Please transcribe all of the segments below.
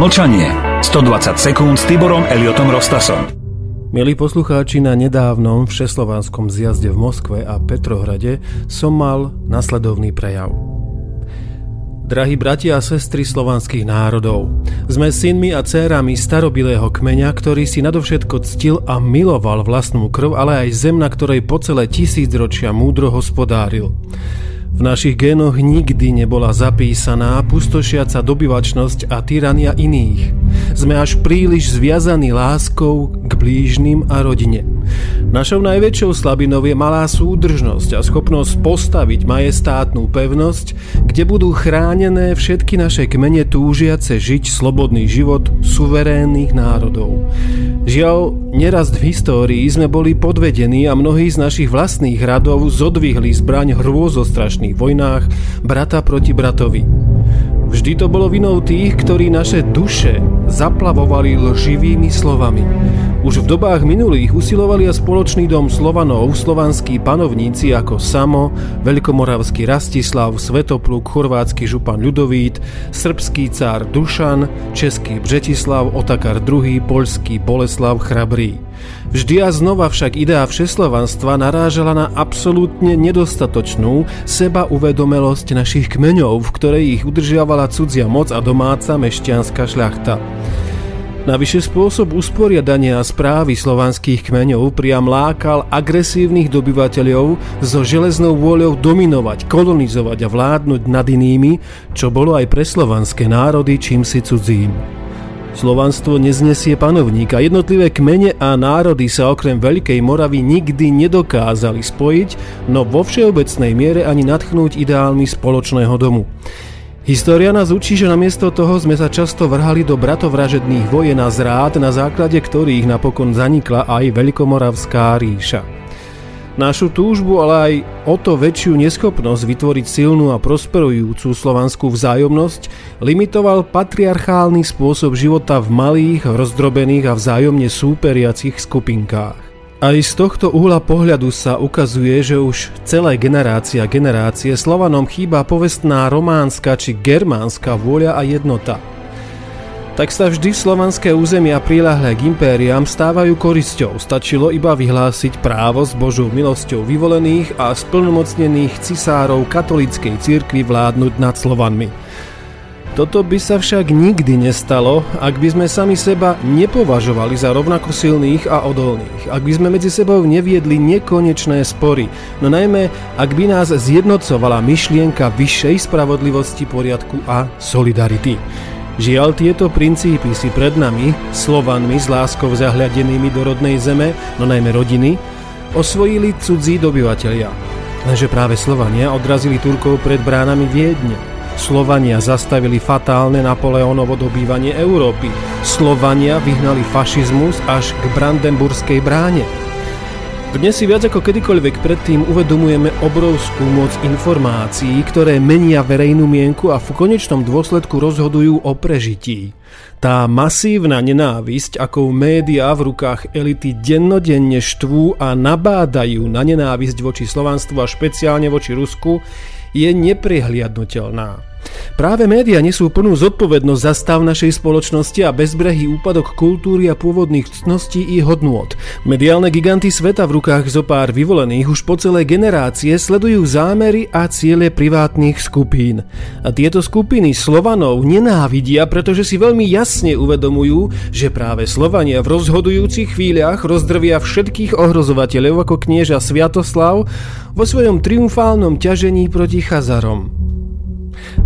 Mlčanie. 120 sekúnd s Tiborom Eliotom Rostasom. Milí poslucháči, na nedávnom všeslovanskom zjazde v Moskve a Petrohrade som mal nasledovný prejav. Drahí bratia a sestry slovanských národov, sme synmi a dcérami starobilého kmeňa, ktorý si nadovšetko ctil a miloval vlastnú krv, ale aj zem, na ktorej po celé tisícročia múdro hospodáril. V našich génoch nikdy nebola zapísaná pustošiaca dobyvačnosť a tyrania iných. Sme až príliš zviazaní láskou k blížnym a rodine. Našou najväčšou slabinou je malá súdržnosť a schopnosť postaviť majestátnu pevnosť, kde budú chránené všetky naše kmene túžiace žiť slobodný život suverénnych národov. Žiaľ, neraz v histórii sme boli podvedení a mnohí z našich vlastných radov zodvihli zbraň hrôzostrašných vojnách brata proti bratovi. Vždy to bolo vinou tých, ktorí naše duše zaplavovali lživými slovami. Už v dobách minulých usilovali o spoločný dom Slovanov slovanskí panovníci ako Samo, veľkomoravský Rastislav, Svetopluk, chorvátsky župan Ľudovít, srbský cár Dušan, český Břetislav, Otakar II, poľský Boleslav, Chrabrý. Vždy a znova však idea všeslovanstva narážala na absolútne nedostatočnú sebauvedomelosť našich kmeňov, v ktorej ich udržiavala cudzia moc a domáca mešťanská šľachta. Navyše spôsob usporiadania správy slovanských kmeňov priam lákal agresívnych dobyvateľov so železnou vôľou dominovať, kolonizovať a vládnuť nad inými, čo bolo aj pre slovanské národy čímsi cudzím. Slovanstvo neznesie panovníka. Jednotlivé kmene a národy sa okrem Veľkej Moravy nikdy nedokázali spojiť, no vo všeobecnej miere ani nadchnúť ideálmi spoločného domu. História nás učí, že namiesto toho sme sa často vrhali do bratovražedných vojen a zrád, na základe ktorých napokon zanikla aj Veľkomoravská ríša. Našu túžbu, ale aj o to väčšiu neschopnosť vytvoriť silnú a prosperujúcu slovanskú vzájomnosť limitoval patriarchálny spôsob života v malých, rozdrobených a vzájomne súperiacich skupinkách. Aj z tohto uhla pohľadu sa ukazuje, že už celé generácie Slovanom chýba povestná románska či germánska vôľa a jednota. Tak sa vždy slovanské územia priľahlé k impériám stávajú korisťou. Stačilo iba vyhlásiť právo s Božou milosťou vyvolených a splnomocnených cisárov katolíckej cirkvi vládnuť nad Slovanmi. Toto by sa však nikdy nestalo, ak by sme sami seba nepovažovali za rovnako silných a odolných, ak by sme medzi sebou neviedli nekonečné spory, no najmä ak by nás zjednocovala myšlienka vyššej spravodlivosti, poriadku a solidarity. Žiaľ, tieto princípy si pred nami, Slovanmi s láskou zahľadenými do rodnej zeme, no najmä rodiny, osvojili cudzí dobyvatelia. Lenže práve Slovania odrazili Turkov pred bránami Viedne. Slovania zastavili fatálne Napoleónovo dobývanie Európy. Slovania vyhnali fašizmus až k Brandenburskej bráne. Dnes si viac ako kedykoľvek predtým uvedomujeme obrovskú moc informácií, ktoré menia verejnú mienku a v konečnom dôsledku rozhodujú o prežití. Tá masívna nenávisť, akou médiá v rukách elity dennodenne štvú a nabádajú na nenávisť voči slovanstvu a špeciálne voči Rusku, je neprehliadnutelná. Práve médiá nesú plnú zodpovednosť za stav našej spoločnosti a bezbrehý úpadok kultúry a pôvodných cností i hodnôt. Mediálne giganty sveta v rukách zopár vyvolených už po celé generácie sledujú zámery a ciele privátnych skupín. A tieto skupiny Slovanov nenávidia, pretože si veľmi jasne uvedomujú, že práve Slovania v rozhodujúcich chvíľach rozdrvia všetkých ohrozovateľov ako knieža Sviatoslav vo svojom triumfálnom ťažení proti Chazarom.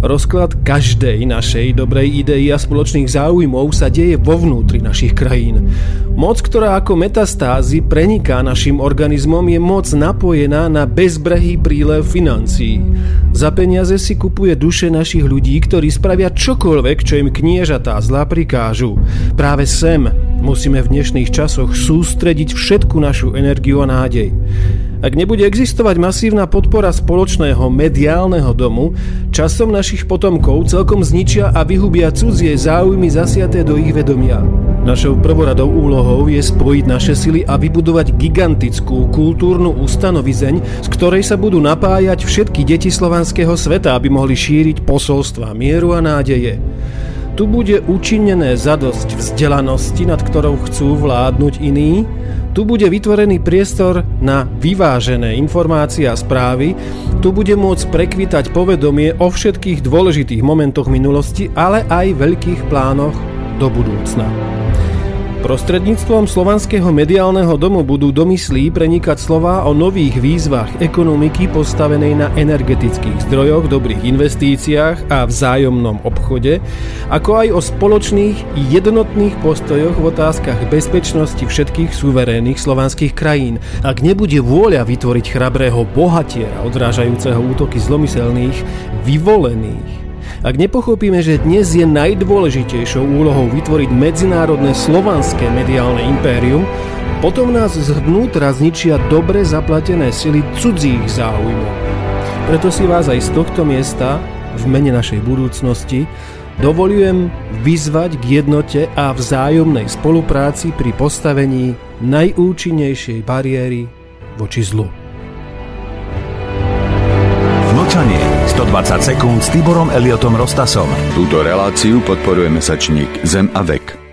Rozklad každej našej dobrej idei a spoločných záujmov sa deje vo vnútri našich krajín. Moc, ktorá ako metastázy preniká našim organizmom, je moc napojená na bezbrehý prílev financií. Za peniaze si kupuje duše našich ľudí, ktorí spravia čokoľvek, čo im kniežatá zlá prikážu. Práve sem musíme v dnešných časoch sústrediť všetku našu energiu a nádej. Ak nebude existovať masívna podpora spoločného mediálneho domu, časom našich potomkov celkom zničia a vyhubia cudzie záujmy zasiaté do ich vedomia. Našou prvoradou úlohou je spojiť naše sily a vybudovať gigantickú kultúrnu ustanovizeň, z ktorej sa budú napájať všetky deti slovanského sveta, aby mohli šíriť posolstva mieru a nádeje. Tu bude učinené zadosť vzdelanosti, nad ktorou chcú vládnuť iní. Tu bude vytvorený priestor na vyvážené informácie a správy. Tu bude môcť prekvitať povedomie o všetkých dôležitých momentoch minulosti, ale aj veľkých plánoch do budúcna. Prostredníctvom Slovanského mediálneho domu budú do myslí prenikať slová o nových výzvach ekonomiky postavenej na energetických zdrojoch, dobrých investíciách a vzájomnom obchode, ako aj o spoločných jednotných postojoch v otázkach bezpečnosti všetkých suverénnych slovanských krajín. Ak nebude vôľa vytvoriť chrabrého bohatiera, odrážajúceho útoky zlomyselných vyvolených, ak nepochopíme, že dnes je najdôležitejšou úlohou vytvoriť medzinárodné slovanské mediálne impérium, potom nás zvnútra zničia dobre zaplatené sily cudzích záujmov. Preto si vás aj z tohto miesta, v mene našej budúcnosti, dovolujem vyzvať k jednote a vzájomnej spolupráci pri postavení najúčinnejšej bariéry voči zlu. Mlčanie 120 sekúnd s Tiborom Eliotom Rostasom. Túto reláciu podporuje mesačník Zem a Vek.